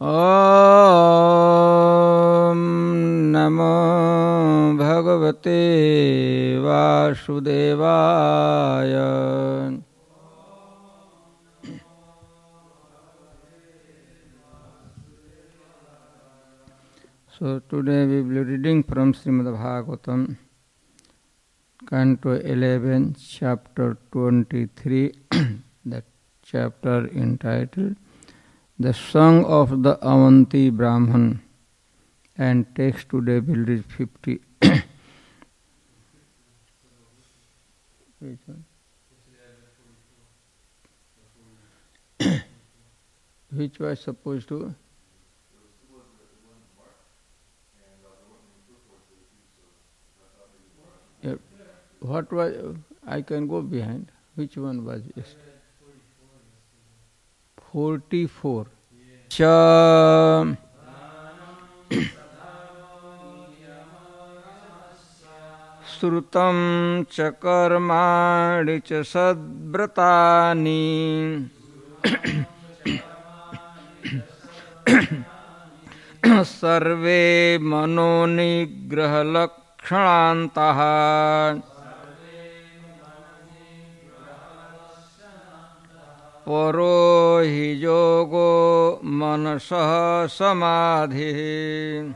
Om Namo Bhagavate Vasudevaya. So today we will be reading from Śrīmad-Bhāgavatam, Canto 11, Chapter 23, that chapter entitled The Song of the Avanti Brahman, and text today we will read 50. Which was supposed to? Yeah. What was, I can go behind, which one was it? 44. Cha. Shrutam cha karmani cha sadvratani sarve mano nigraha lak Antaha Paro hi yogo manasaha samadhi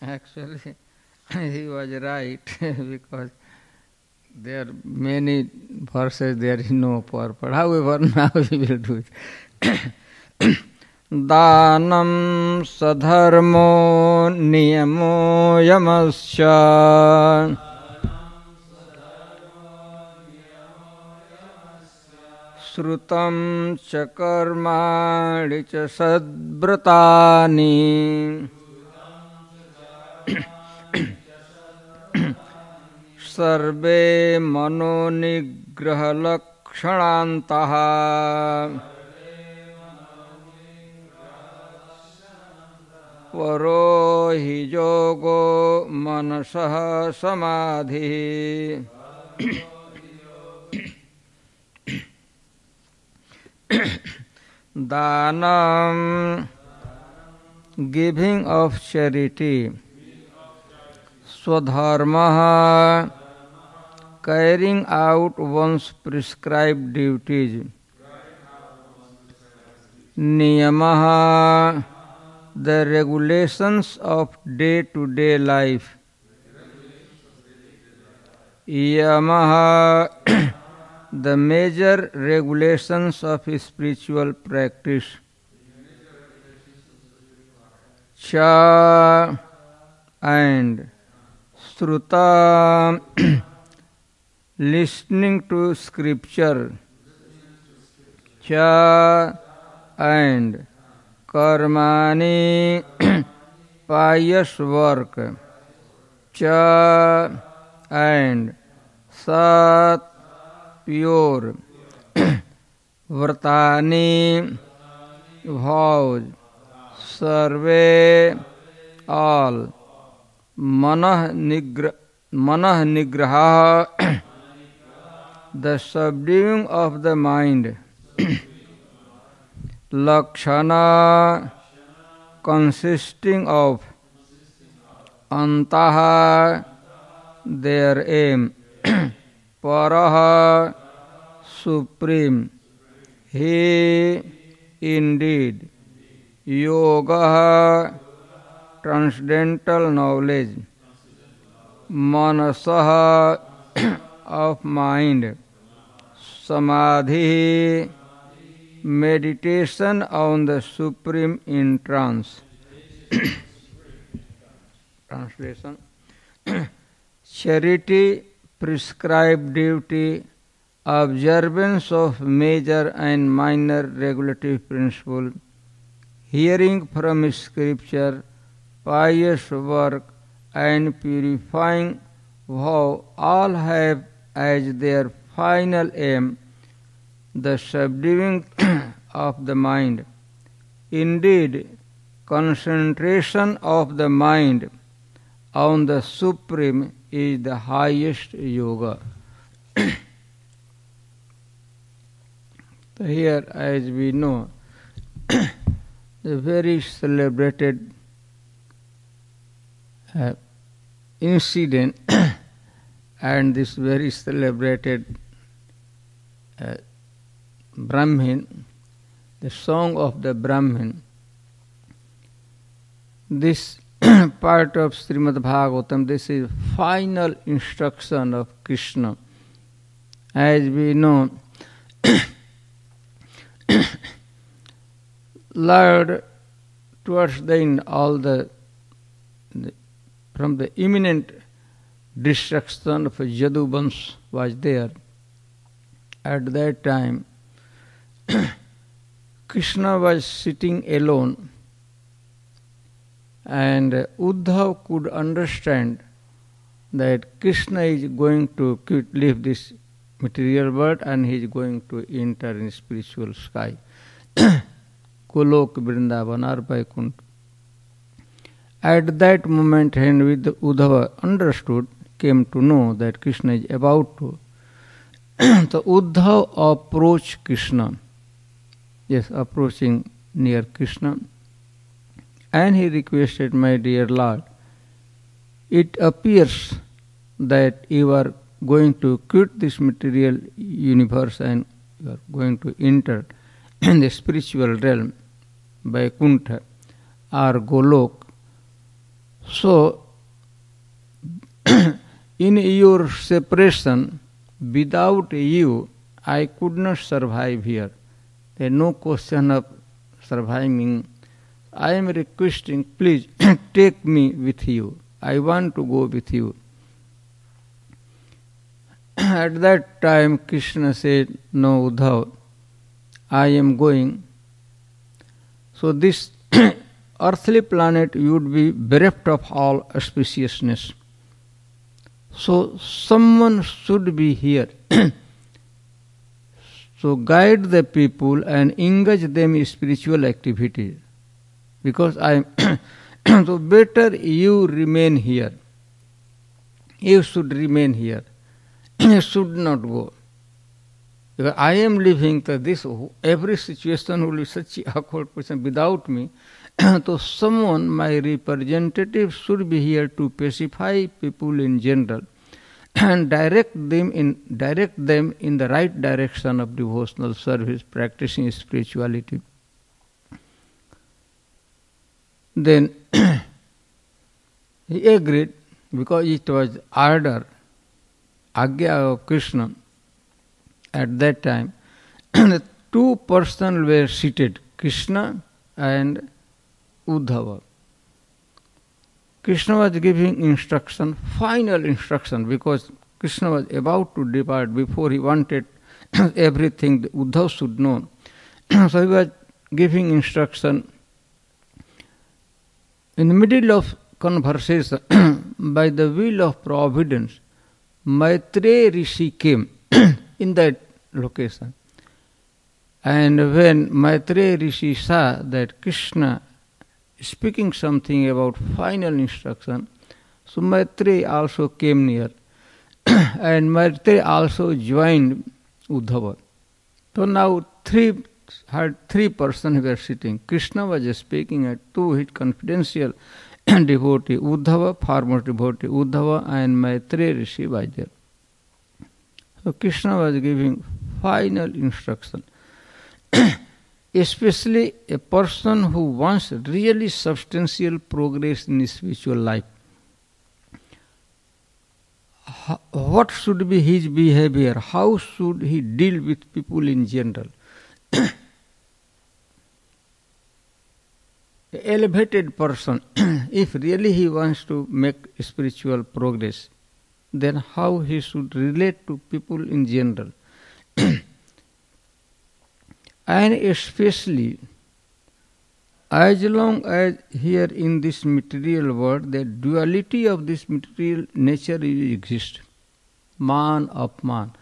Actually, he was right because there are many verses, there is no purpose. However, now we will do it. Dānam sadharmo niyamo yamasya Shrutam ca karmani ca sadvratani Sarve mano nigraha lakṣanāntaha Varo hi yogo manasaha samadhi Dānam, giving of charity, Sadharma, carrying out one's prescribed duties, Niyamāha, the regulations of day-to-day life. Yamāha, the major regulations of spiritual practice. Cha and Shruta, listening to scripture. Cha and Karmani, pious work. Cha and Sat, pure. Vartani, vows. Sarve, all. Manah nigraha, the subduing of the mind. Lakshana, consisting of Antaha, their aim, Varaha, supreme, he, indeed, Yogaha, transcendental knowledge, Manasaha, of mind, Samadhi, meditation on the supreme entrance. Translation. Charity, prescribed duty, observance of major and minor regulative principle, hearing from scripture, pious work, and purifying vow all have as their final aim the subduing of the mind. Indeed, concentration of the mind on the Supreme is the highest yoga. So here, as we know, the very celebrated incident and this very celebrated Brahmin, the song of the Brahmin, this part of Śrīmad-Bhāgavatam, this is final instruction of Krishna. As we know, Lord, towards the end, all the from the imminent destruction of Yaduvamsa was there. At that time, Krishna was sitting alone, and Uddhava could understand that Krishna is going to quit, leave this material world, and he is going to enter in spiritual sky, Golok, Vrindavan, or Vaikuntha. At that moment, and with Uddhava understood, came to know that Krishna is about to. So Uddhava approached Krishna, yes, approaching near Krishna, and he requested, "My dear Lord, it appears that you are going to quit this material universe and you are going to enter in the spiritual realm, Vaikuntha or Golok. So, in your separation, without you, I could not survive here. There is no question of surviving. I am requesting, please take me with you. I want to go with you." At that time, Krishna said, "No, Uddhava, I am going. So this earthly planet would be bereft of all auspiciousness. So someone should be here. So guide the people and engage them in spiritual activities, because I am so better you remain here. You should remain here. You should not go. Because I am living this, every situation will be such an awkward position without me. So someone, my representative, should be here to pacify people in general and direct them in the right direction of devotional service, practicing spirituality." Then he agreed, because it was order, Agya of Krishna. At that time, the two persons were seated, Krishna and Uddhava. Krishna was giving instruction, final instruction, because Krishna was about to depart. Before he wanted everything Uddhava should know. So he was giving instruction. In the middle of conversation, by the will of providence, Maitreya Rishi came in that location. And when Maitreya Rishi saw that Krishna speaking something about final instruction, so Maitreya also came near, and Maitreya also joined Uddhava. So now three persons were sitting. Krishna was speaking at two, his confidential devotee Uddhava, former devotee Uddhava, and Maitreya Rishi was there. So Krishna was giving final instruction. Especially a person who wants really substantial progress in his spiritual life, what should be his behavior? How should he deal with people in general? Elevated person, if really he wants to make spiritual progress, then how he should relate to people in general. And especially, as long as here in this material world, the duality of this material nature exists, man, apman.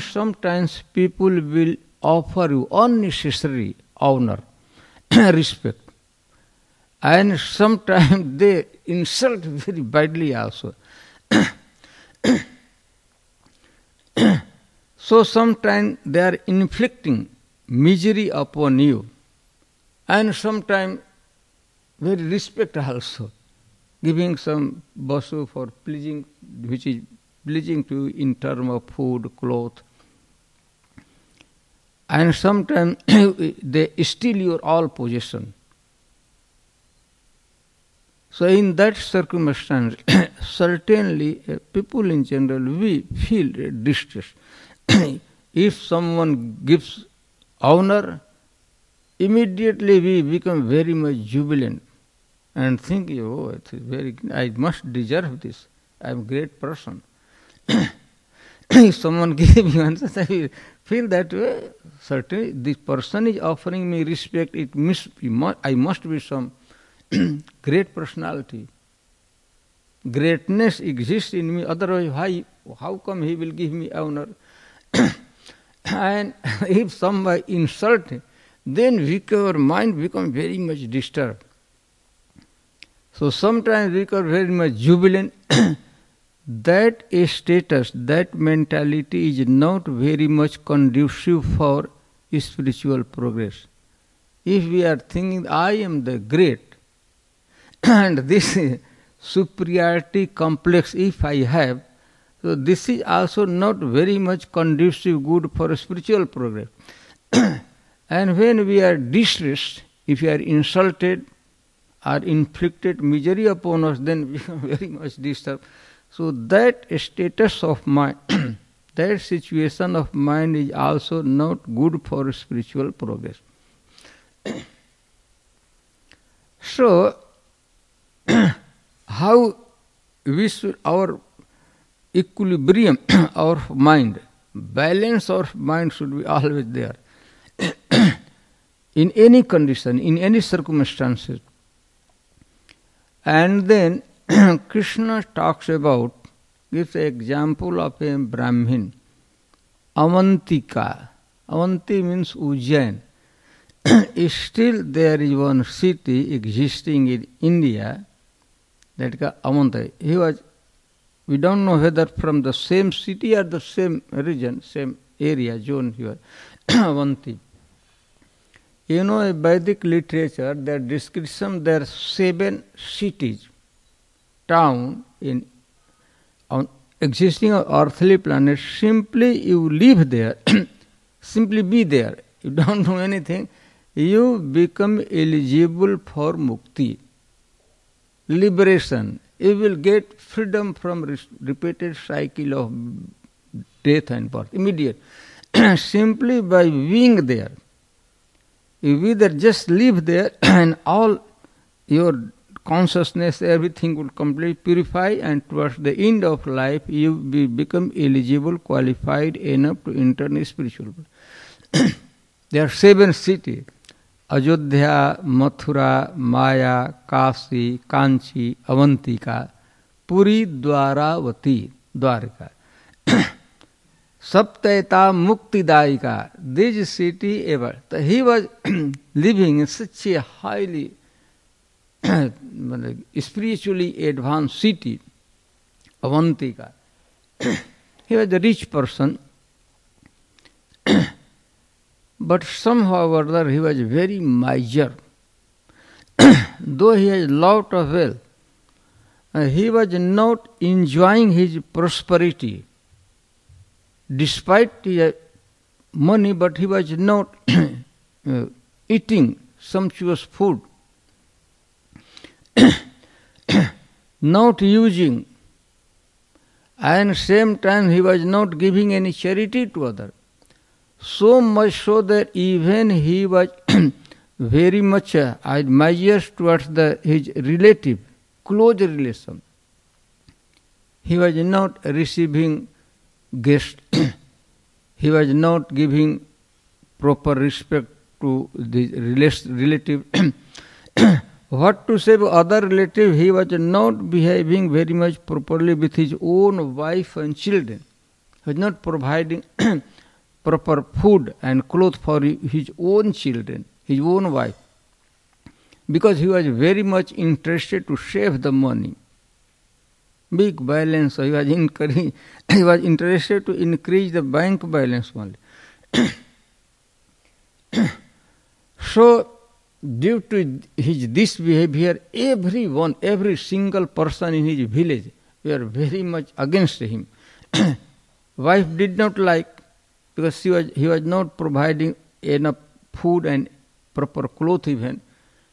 Sometimes people will offer you unnecessary honor, respect. And sometimes they insult very badly also. So sometimes they are inflicting misery upon you, and sometimes very respect also, giving some vasu for pleasing, which is pleasing to you in term of food, cloth. And sometimes they steal your all possession. So in that circumstance, certainly people in general, we feel distress. If someone gives honor, immediately we become very much jubilant and think, oh, it is very, I must deserve this. I am a great person. If someone gives me answers, I feel that way. Certainly, this person is offering me respect. It must be, I must be some great personality. Greatness exists in me. Otherwise, how come he will give me honor? And if somebody insults, then our mind becomes very much disturbed. So sometimes we become very much jubilant. That status, that mentality is not very much conducive for spiritual progress. If we are thinking, I am the great, and this superiority complex, if I have, so this is also not very much conducive good for spiritual progress. And when we are distressed, if we are insulted or inflicted misery upon us, then we become very much disturbed. So that status of mind, that situation of mind is also not good for spiritual progress. So, how we should, our equilibrium, our mind, balance of mind should be always there. In any condition, in any circumstances. And then, Krishna talks about, gives an example of a Brahmin, Avantika. Avanti means Ujjain. Still there is one city existing in India, that is Avanti. He was, we don't know whether from the same city or the same region, same area, zone he was, Avanti. You know, in Vedic literature, their description, there are 7 cities, town in on existing earthly planet. Simply you live there, simply be there. You don't do anything. You become eligible for mukti, liberation. You will get freedom from repeated cycle of death and birth, immediate. Simply by being there. You either just live there and all your consciousness, everything will completely purify, and towards the end of life, you become eligible, qualified enough to enter in spiritual world. There are 7 cities, Ajodhya, Mathura, Maya, Kashi, Kanchi, Avantika, Puri, Dwaravati, Dwarika, Saptaita, Muktidaika, this city ever. He was living in such a highly spiritually advanced city, Avantika. He was a rich person, but somehow or other he was very miser. Though he had a lot of wealth, he was not enjoying his prosperity. Despite his money, but he was not eating sumptuous food. Not using, and same time he was not giving any charity to others. So much so that even he was very much admires towards his relative, close relation. He was not receiving guests. He was not giving proper respect to the relative. What to say with other relative, he was not behaving very much properly with his own wife and children. He was not providing proper food and clothes for his own children, his own wife, because he was very much interested to save the money. Big balance, he was encouraging, he was interested to increase the bank balance only. So, due to his this behavior, everyone, every single person in his village were very much against him. Wife did not like, because he was not providing enough food and proper cloth even.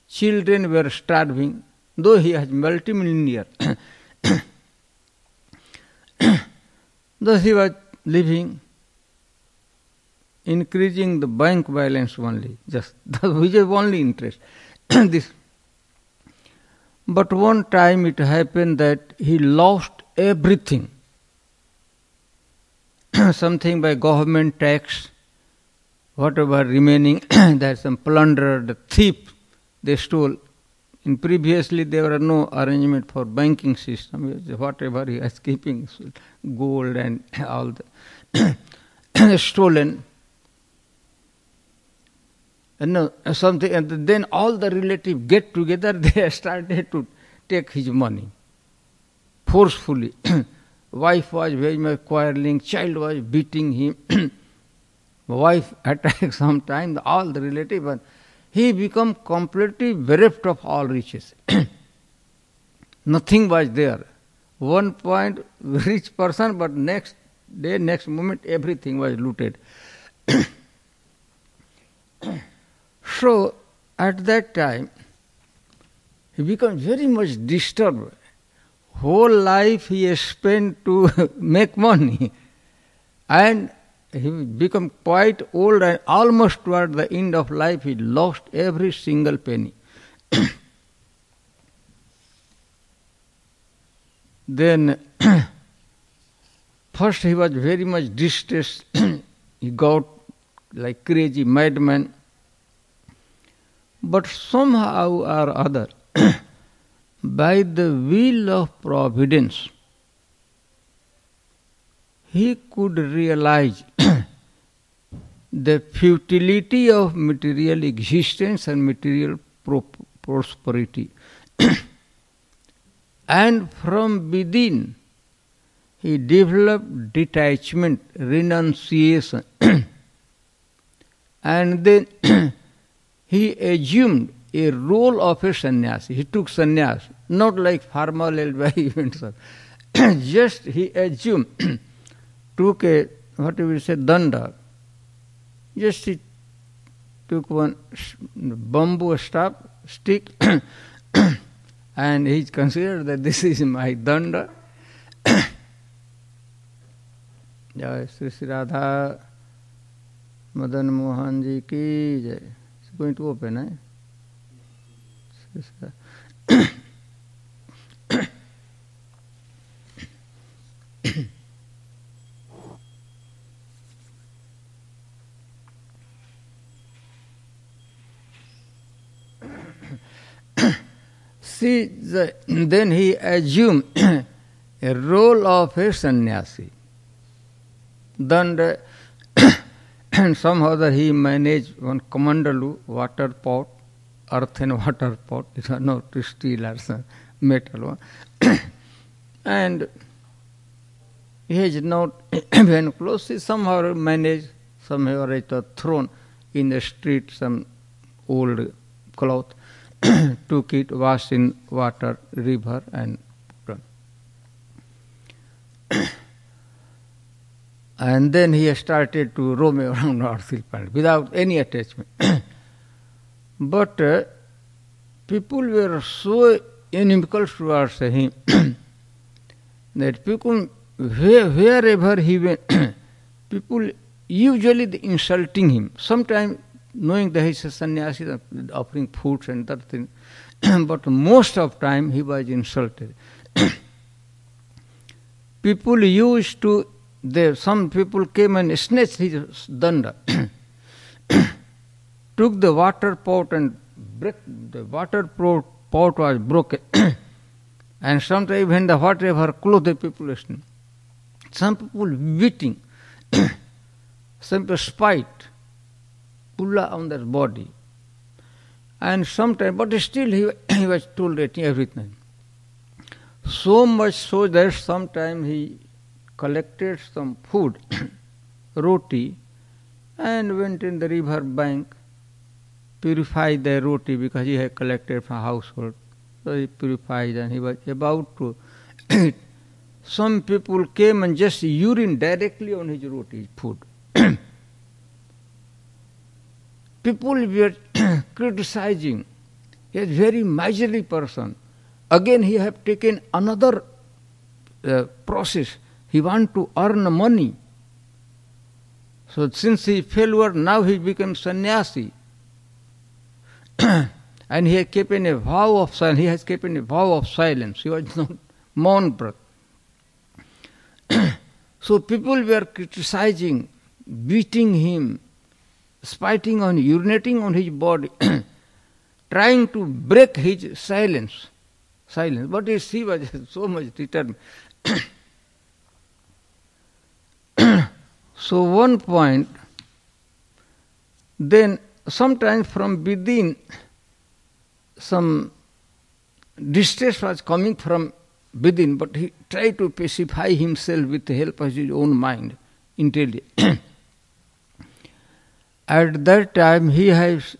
Children were starving, though he was multimillionaire. Thus he was living, increasing the bank balance only, just which is only interest. This. But one time it happened that he lost everything. Something by government tax, whatever remaining, there's some plunderer, the thief, they stole. And previously there were no arrangement for banking system, whatever he was keeping, gold and all that, stolen. And then all the relatives get together, they started to take his money forcefully. Wife was very much quarreling, child was beating him, wife attacked sometimes, all the relatives, and he became completely bereft of all riches. Nothing was there. One point, rich person, but next day, next moment, everything was looted. So, at that time, he became very much disturbed. Whole life he spent to make money. And he became quite old, and almost toward the end of life he lost every single penny. Then, first he was very much distressed. He got like crazy madman. But somehow or other, by the will of providence, he could realize the futility of material existence and material prosperity. And from within, he developed detachment, renunciation. And then he assumed a role of a sannyasi. He took sannyas, not like formal events. Just he assumed, took a, what do we say, danda. Just he took one bamboo stick and he considered that this is my danda. Jai Sri Radha Madan Mohan Ji ki jai. Going to open, eh? See, then he assumed a role of a sannyasi. Danda. And somehow that he managed one commandalu, water pot, earthen water pot, it's not steel or metal one. And he is not even close, he somehow managed, somehow it was thrown in the street, some old cloth, took it, washed in water, river, and put on. And then he started to roam around North Hilpan without any attachment. But people were so inimical towards him that people, wherever he went, people usually insulting him. Sometimes knowing that he is a sannyasi, offering food and that thing. But most of the time he was insulted. People used to some people came and snatched his danda, took the water pot and the water pot was broken. And sometimes even the whatever clothes the people snatched. Some people beating, some people spite, pulla on their body. And sometimes, but still he was tolerating everything. So much so that sometimes he collected some food, roti, and went in the river bank purified the roti because he had collected from household. So he purified and he was about to eat. Some people came and just urined directly on his roti, food. People were criticizing. He is a very miserly person. Again he have taken another process. He want to earn money. So since he failed, now he became sannyasi. And he has kept in a vow of silence. He has kept in a vow of silence. He was not moan breath. So people were criticizing, beating him, spiting on, urinating on his body, trying to break his silence. But he was so much determined. So one point, then sometimes from within, some distress was coming from within, but he tried to pacify himself with the help of his own mind, intelligence. At that time he has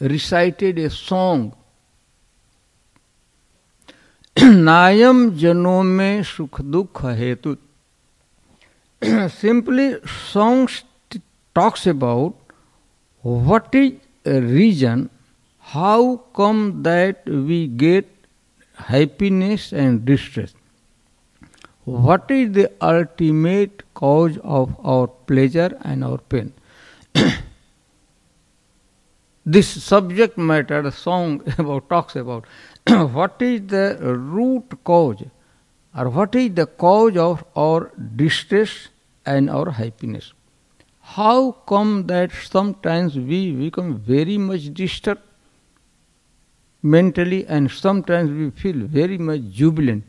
recited a song, Nayam janome sukh dukha hetu. Simply, song talks about what is a reason, how come that we get happiness and distress. What is the ultimate cause of our pleasure and our pain? This subject matter, the song talks about what is the root cause, or what is the cause of our distress and our happiness. How come that sometimes we become very much disturbed mentally and sometimes we feel very much jubilant?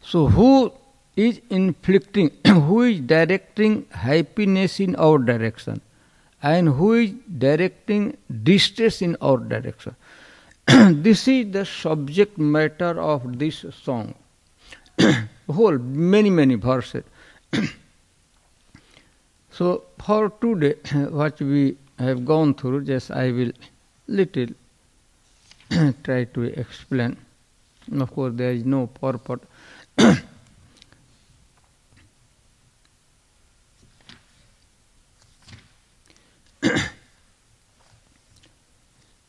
So who is inflicting, who is directing happiness in our direction and who is directing distress in our direction? This is the subject matter of this song. Whole many verses. So for today what we have gone through, just I will little try to explain. Of course there is no purport.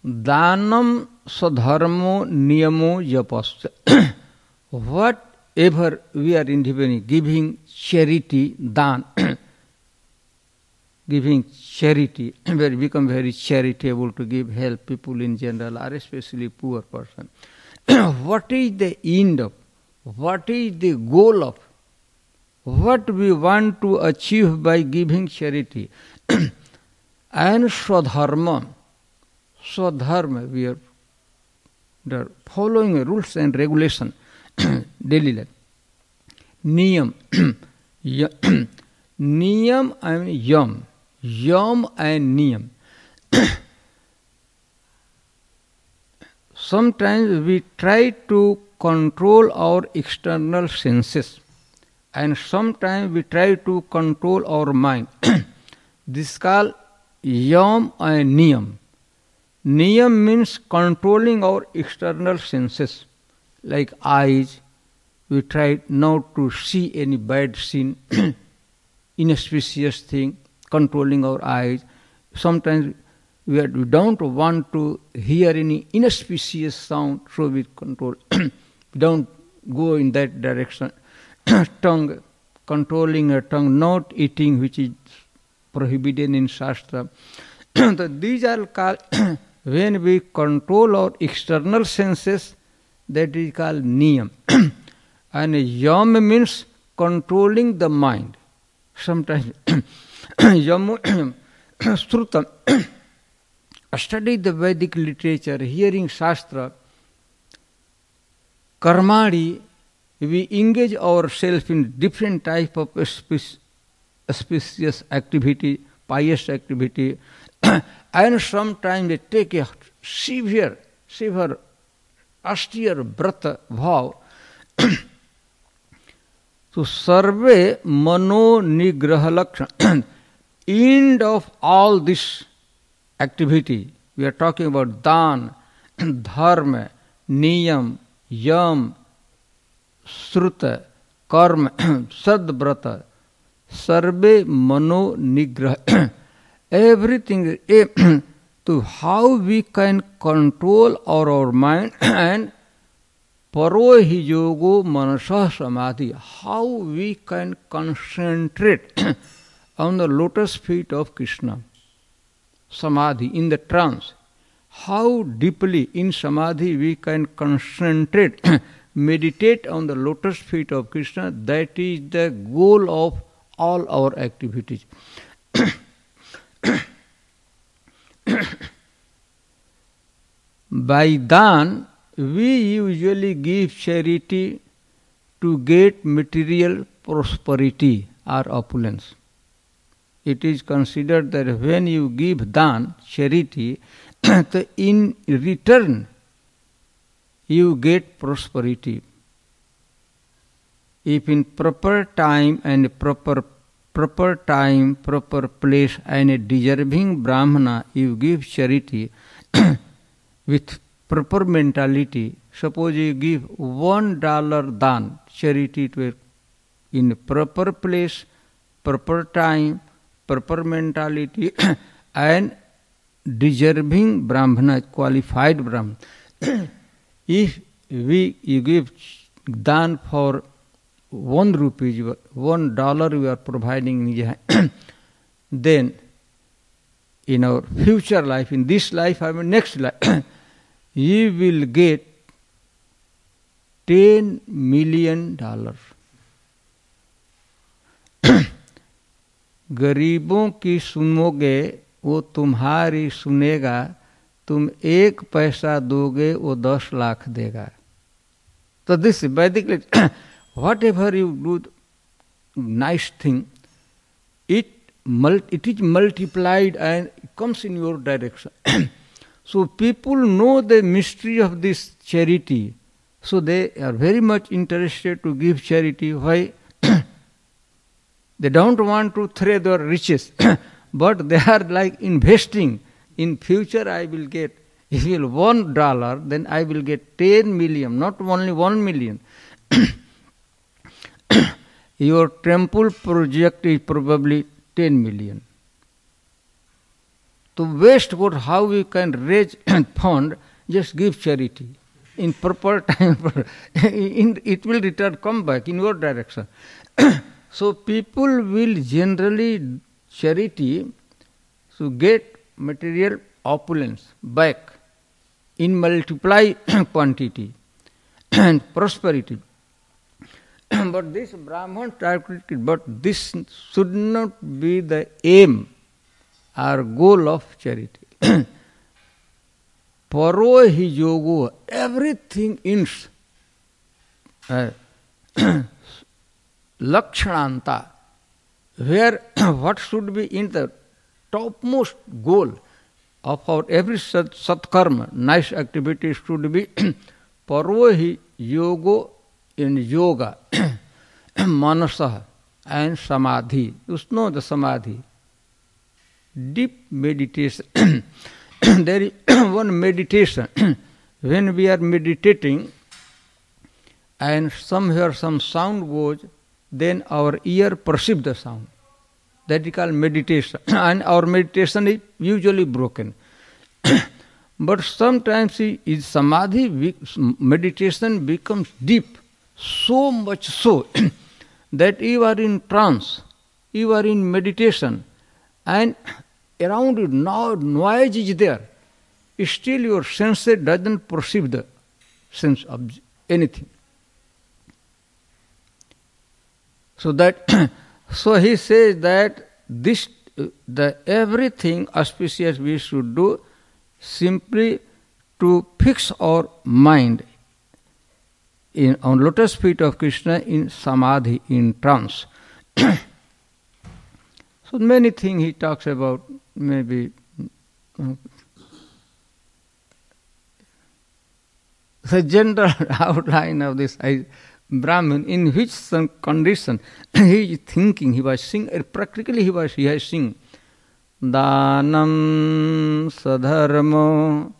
Dānam sadharmo niyamo yapasya. Whatever we are endeavoring, giving charity, dāna, giving charity, we become very charitable to give help people in general, or especially poor person. What is the end of? What is the goal of? What we want to achieve by giving charity? And Sadharma. Sadharma, we are following rules and regulation daily life. Niyam. Niyam and yam. Yam and niyam. Sometimes we try to control our external senses and sometimes we try to control our mind. This is called yam and niyam. Niyam means controlling our external senses, like eyes. We try not to see any bad scene, inauspicious thing, controlling our eyes. Sometimes we don't want to hear any inauspicious sound, so we control. We don't go in that direction. Tongue, controlling our tongue, not eating, which is prohibited in Shastra. So these are called when we control our external senses, that is called niyam. And yam means controlling the mind. Sometimes Shruta, study the Vedic literature, hearing Shastra, Karmani, we engage ourselves in different type of auspicious activity, pious activity, and sometimes they take a severe, austere brata vow. So, sarve mano nigraha lakshana. End of all this activity. We are talking about dāna, dharma, niyam, yam, shruta, karma, sadbrata, sarve mano nigraha. Everything to how we can control our mind and parohi yogo manasaha samadhi, how we can concentrate on the lotus feet of Krishna, samadhi, in the trance. How deeply in samadhi we can concentrate, meditate on the lotus feet of Krishna, that is the goal of all our activities. By dāna, we usually give charity to get material prosperity or opulence. It is considered that when you give dāna, charity, in return you get prosperity. If in proper time and proper time, proper place and a deserving Brāhmaṇa you give charity with proper mentality, suppose you give $1 dāna, charity to a, in proper place, proper time, proper mentality and deserving Brāhmaṇa, qualified Brāhmaṇa. If you give dāna for ₹1, $1 we are providing, then in our future life, in this life, I mean next life, you will get $10 million. गरीबों की सुनोगे वो तुम्हारी सुनेगा, तुम एक पैसा दोगे वो 10 लाख देगा. So this is basically, whatever you do, nice thing, it is multiplied and it comes in your direction. So people know the mystery of this charity, so they are very much interested to give charity. Why? They don't want to throw their riches, but they are like investing. In future I will get, if you will $1, then I will get 10 million, not only 1 million. Your temple project is probably 10 million. To waste what, how you can raise fund, just give charity. In proper time, it will return, come back in your direction. So people will generally charity to get material opulence back in multiply quantity and prosperity. But this Brāhmaṇa charity, but this should not be the aim or goal of charity. Paro hi yogo, everything ends. Lakshananta, where what should be in the topmost goal of our every satkarma, nice activity, should be parohi yogo in yoga, manasaha and samadhi. You know the samadhi, deep meditation. There is one meditation. When we are meditating and somewhere some sound goes, then our ear perceives the sound. That is called meditation. And our meditation is usually broken. But sometimes in samadhi, meditation becomes deep, so much so that you are in trance, you are in meditation, and around you now noise is there. Still your sense doesn't perceive the sense of anything. So that, so he says that this, the everything auspicious we should do simply to fix our mind in on lotus feet of Krishna in samadhi, in trance. So many things he talks about, maybe. The general outline of this Brāhmaṇa, in which condition he is thinking, he was seeing, practically he has seen Dānam sadharmo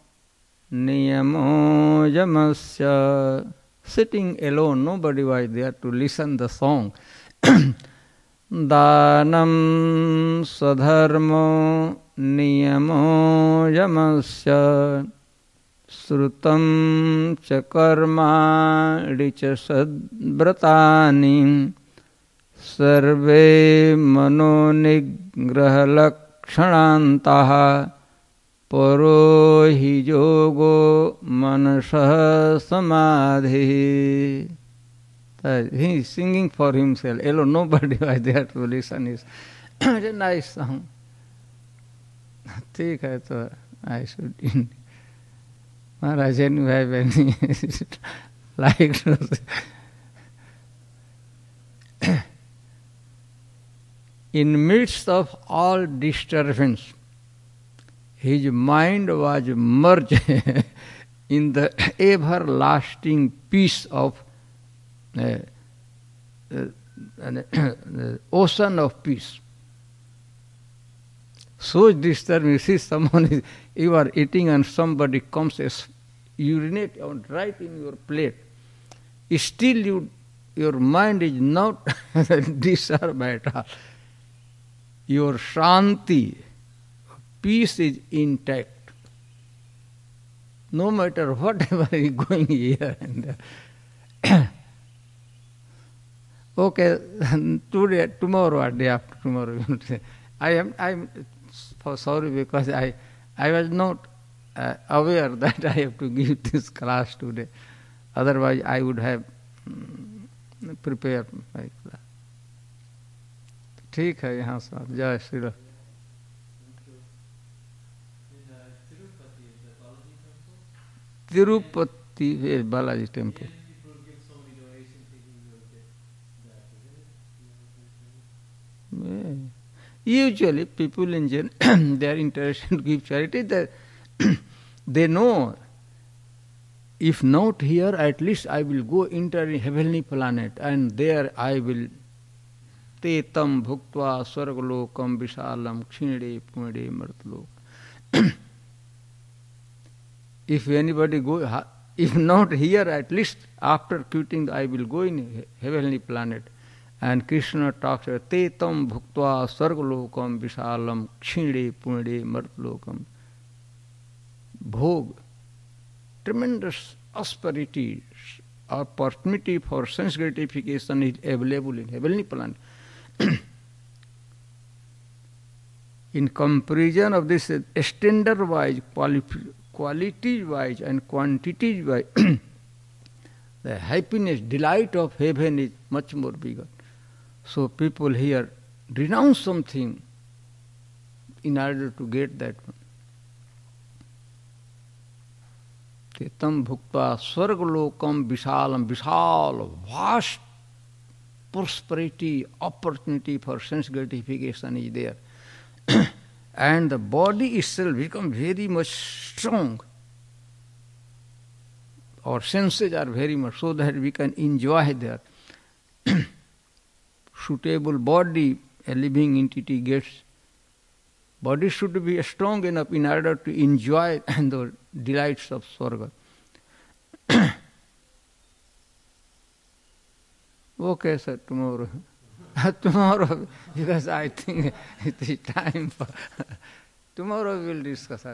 niyamo yamasya. Sitting alone, nobody was there to listen the song. Dānam sadharmo niyamo yamasya Shrutam chakarmani ca sadvratani Sarve mano nigraha lakshana antaha Paro hi yogo manasaha samadhi. He is singing for himself. Alone, nobody was there to listen. It's a nice song. Okay, so I should. Maharaj, you have any like? In midst of all disturbance, his mind was merged in the everlasting peace of ocean of peace. So disturbing, you see someone is, you are eating and somebody comes and urinates right in your plate. Still your mind is not disturbed at all. Your shanti, peace is intact. No matter whatever is going here and there. Okay, today, tomorrow or day after tomorrow, I am sorry because I was not aware that I have to give this class today. Otherwise, I would have prepared my class. ठीक है यहाँ साहब जय Shri Ram Tirupati Balaji temple usually people in general they are interested to give charity that they know if not here at least I will go into a heavenly planet and there I will Tetam Bhuktva Swargalokam Vishalam Kshinde Pumede Martlo. If anybody go, if not here, at least after quitting, I will go in heavenly planet. And Krishna talks about Tetam Bhuktva Swargalokam Vishalam Kshinde Pumede Martlokam. Bhog, tremendous austerity opportunity for sense gratification is available in heavenly planet. In comparison of this standard-wise, quality-wise and quantity-wise, the happiness, delight of heaven is much more bigger. So people here renounce something in order to get that one. Tetam bhukta swargalokam visalam, visal, vast, prosperity, opportunity for sense gratification is there. And the body itself becomes very much strong. Our senses are very much so that we can enjoy there. Suitable body, a living entity gets. Body should be strong enough in order to enjoy the delights of Swarga. Okay, sir, tomorrow. Tomorrow, because I think it is time for... Tomorrow we will discuss.